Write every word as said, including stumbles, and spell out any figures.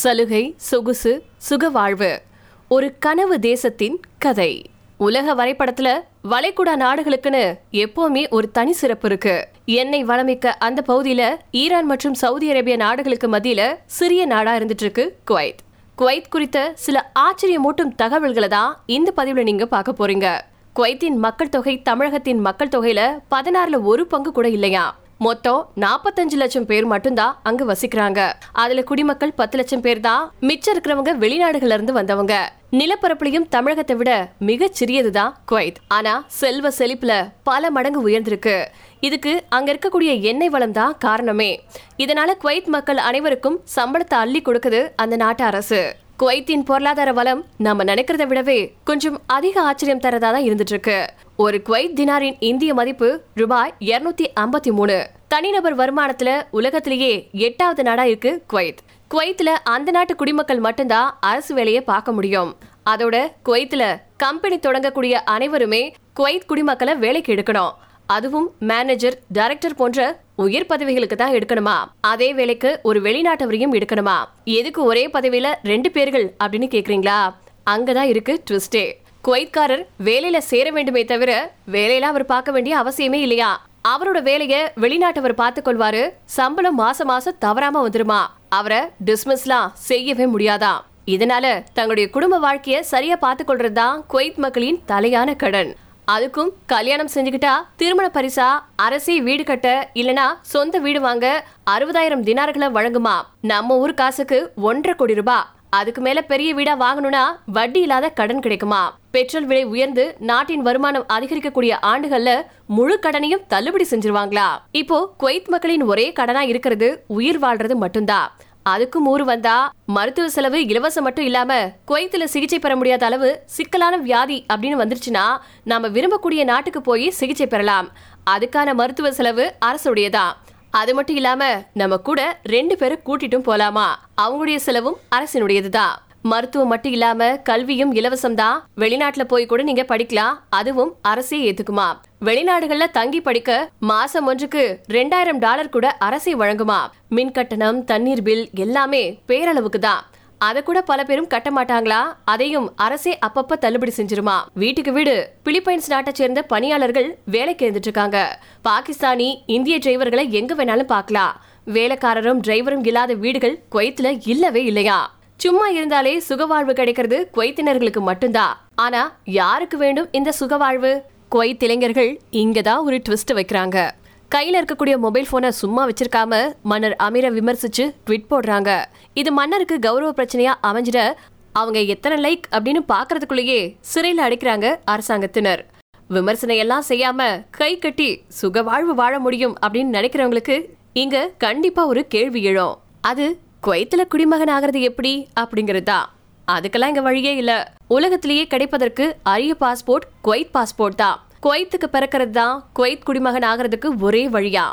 சலுகை, சொகுசு, சுகவாழ்வு ஒரு கனவு தேசத்தின் கதை. உலக வரைபடத்துல வளைகுடா நாடுகளுக்குன்னு எப்பவுமே ஒரு தனி சிறப்பு இருக்கு. எண்ணெய் வளமிக்க அந்த பகுதியில ஈரான் மற்றும் சவுதி அரேபிய நாடுகளுக்கு மத்தியில சிறிய நாடா இருந்துட்டு இருக்கு குவைத். குவைத் குறித்த சில ஆச்சரியமூட்டும் தகவல்களை தான் இந்த பதிவுல நீங்க பாக்க போறீங்க. குவைத்தின் மக்கள் தொகை தமிழகத்தின் மக்கள் தொகையில பதினாறுல ஒரு பங்கு கூட இல்லையா. மொத்தம் நாப்பத்தஞ்சு லட்சம் பேர் மட்டும்தான் அங்க வசிக்கிறாங்க. அதுல குடிமக்கள் பத்து லட்சம் பேர் தான், மிச்சம் இருக்கிறவங்க வெளிநாடுகள்ல இருந்து வந்தவங்க. நிலப்பரப்புலையும் தமிழகத்தை விட மிக சிறியதுதான் குவைத். ஆனா செல்வ செழிப்புல பல மடங்கு உயர்ந்திருக்கு. இதுக்கு அங்க இருக்கக்கூடிய எண்ணெய் வளம் தான் காரணமே. இதனால குவைத் மக்கள் அனைவருக்கும் சம்பளத்தை அள்ளி கொடுக்குது அந்த நாட்டு அரசு. குவைத்தின் பொருளாதார வளம் நம்ம நினைக்கிறத விடவே கொஞ்சம் அதிக ஆச்சரியம் தரதா தான் இருந்துட்டு இருக்கு. ஒரு குவைத் தினாரின் இந்திய மதிப்பு ரூபாய் இருநூத்தி ஐம்பத்தி மூணு. தனிநபர் வருமானத்துல உலகத்திலேயே எட்டாவது நாடா இருக்கு குவைத். குவைத்துல அந்த நாட்டு குடிமக்கள் மட்டும்தான் அரசு வேலையை பார்க்க முடியும். அதோட குவைத்துல கம்பெனி தொடங்கக்கூடிய அனைவருமே குவைத் குடிமக்களை வேலைக்கு எடுக்கணும். அதுவும் மேனேஜர், டைரக்டர் போன்ற உயர் பதவிகளுக்கு தான் எடுக்கணுமா. அதே வேலைக்கு ஒரு வெளிநாட்டவரையும் எடுக்கணுமா. எதுக்கு ஒரே பதவியில ரெண்டு பேர்கள் அப்படின்னு கேக்குறீங்களா? அங்கதான் இருக்கு ட்விஸ்டே. குவைத்காரர் வேலையில சேர வேண்டுமே தவிர வேலையில அவர் பார்க்க வேண்டிய அவசியமே இல்லையா. அவரோட வேலைய வெளிநாட்டவர் பார்த்து கொள்வாரு. சம்பளம் மாச மாசம் தவறாம வந்துருமா. அவரை டிஸ்மிஸ்லாம் செய்யவே முடியாதான். இதனால தங்களுடைய குடும்ப வாழ்க்கைய சரியா பார்த்து கொள்றதுதான் குவைத் மக்களின் தலையான கடன். அதுக்கும் கல்யாணம் செஞ்சுக்கிட்டா திருமண பரிசா அரசி வீடு கட்ட, இல்லனா சொந்த வீடு வாங்க அறுபதாயிரம் தினார்களை வழங்குமா. நம்ம ஊர் காசுக்கு ஒன்றரை கோடி ரூபாய். அதுக்கு மேல பெரிய வீடா வாங்கணும்னா வட்டி இல்லாத கடன் கிடைக்குமா. பெட்ரோல் விலை உயர்ந்து நாட்டின் வருமானம் அதிகரிக்கக்கூடிய ஆண்டுகள்ல முழு கடனையும் தள்ளுபடி செஞ்சிருவாங்களா. இப்போ குவைத் மக்களின் ஒரே கடனா இருக்கிறது உயிர் வாழ்றது மட்டும்தான். அதுக்கு ஊர் வந்தா மருத்துவ செலவு இலவசம் மட்டும் இல்லாம குவைத்துல சிகிச்சை பெற முடியாத அளவு சிக்கலான வியாதி அப்படின்னு வந்துருச்சுன்னா நாம விரும்பக்கூடிய நாட்டுக்கு போய் சிகிச்சை பெறலாம். அதுக்கான மருத்துவ செலவு அரசுடையதான். அது மட்டும் இல்லாம நம்ம கூட ரெண்டு பேரும் கூட்டிட்டும் போலாமா. அவங்களுடைய செலவும் அரசினுடையதுதான். மருத்துவம் மட்டும் இல்லாம கல்வியும் இலவசம் தான். வெளிநாட்டுல போய் கூட நீங்க படிக்கலாம். அதுவும் அரசே ஏத்துக்குமா. வெளிநாடுகள்ல தங்கி படிக்க மாசம் ஒன்றுக்கு ரெண்டாயிரம் டாலர் கூட அரசே வழங்குமா. மின் கட்டணம், தண்ணீர் பில் எல்லாமே பேரளவுக்கு தான். அத கூட பல பேரும் கட்ட மாட்டாங்களா. அதையும் அரசே அப்பப்ப தள்ளுபடி செஞ்சிருமா. வீட்டுக்கு வீடு பிலிப்பைன்ஸ் நாட்டை சேர்ந்த பணியாளர்கள் வேலைக்கு இருந்துட்டு இருக்காங்க. பாகிஸ்தானி, இந்திய டிரைவர்களை எங்க வேணாலும் பாக்கலாம். வேலைக்காரரும் டிரைவரும் இல்லாத வீடுகள் குவைத்துல இல்லவே இல்லையா. சும்மா இருந்தாலே சுகவாழ்வு கிடைக்கிறது குவைத்தினர்களுக்கு மட்டும்தான். ஆனா யாருக்கு வேண்டும் இந்த சுகவாழ்வு? குவைத் இளைஞர்கள் இங்கதான் ஒரு ட்விஸ்ட் வைக்கிறாங்க. கையில் இருக்கக்கூடிய மொபைல் போனை சும்மா வச்சிருக்காம மன்னர் அமீரை விமர்சிச்சு ட்வீட் போடுறாங்க. இது மன்னருக்கு கௌரவ பிரச்சனையா அமைஞ்சிட அவங்க எத்தனை லைக் அப்படின்னு பாக்குறதுக்குள்ளேயே சிறையில் அடைக்கிறாங்க அரசாங்கத்தினர். விமர்சனம் எல்லாம் செய்யாம கை கட்டி சுகவாழ்வு வாழ முடியும் அப்படின்னு நினைக்கிறவங்களுக்கு இங்க கண்டிப்பா ஒரு கேள்வி எழும். அது குவைத்துல குடிமகன் ஆகிறது எப்படி அப்படிங்கறதுதான். அதுக்கெல்லாம் இங்க வழியே இல்ல. உலகத்திலேயே கிடைப்பதற்கு அரிய பாஸ்போர்ட் குவைத் பாஸ்போர்ட் தான். குவைத்துக்கு பிறக்கிறது தான் குவைத் குடிமகன் ஆகிறதுக்கு ஒரே வழியா.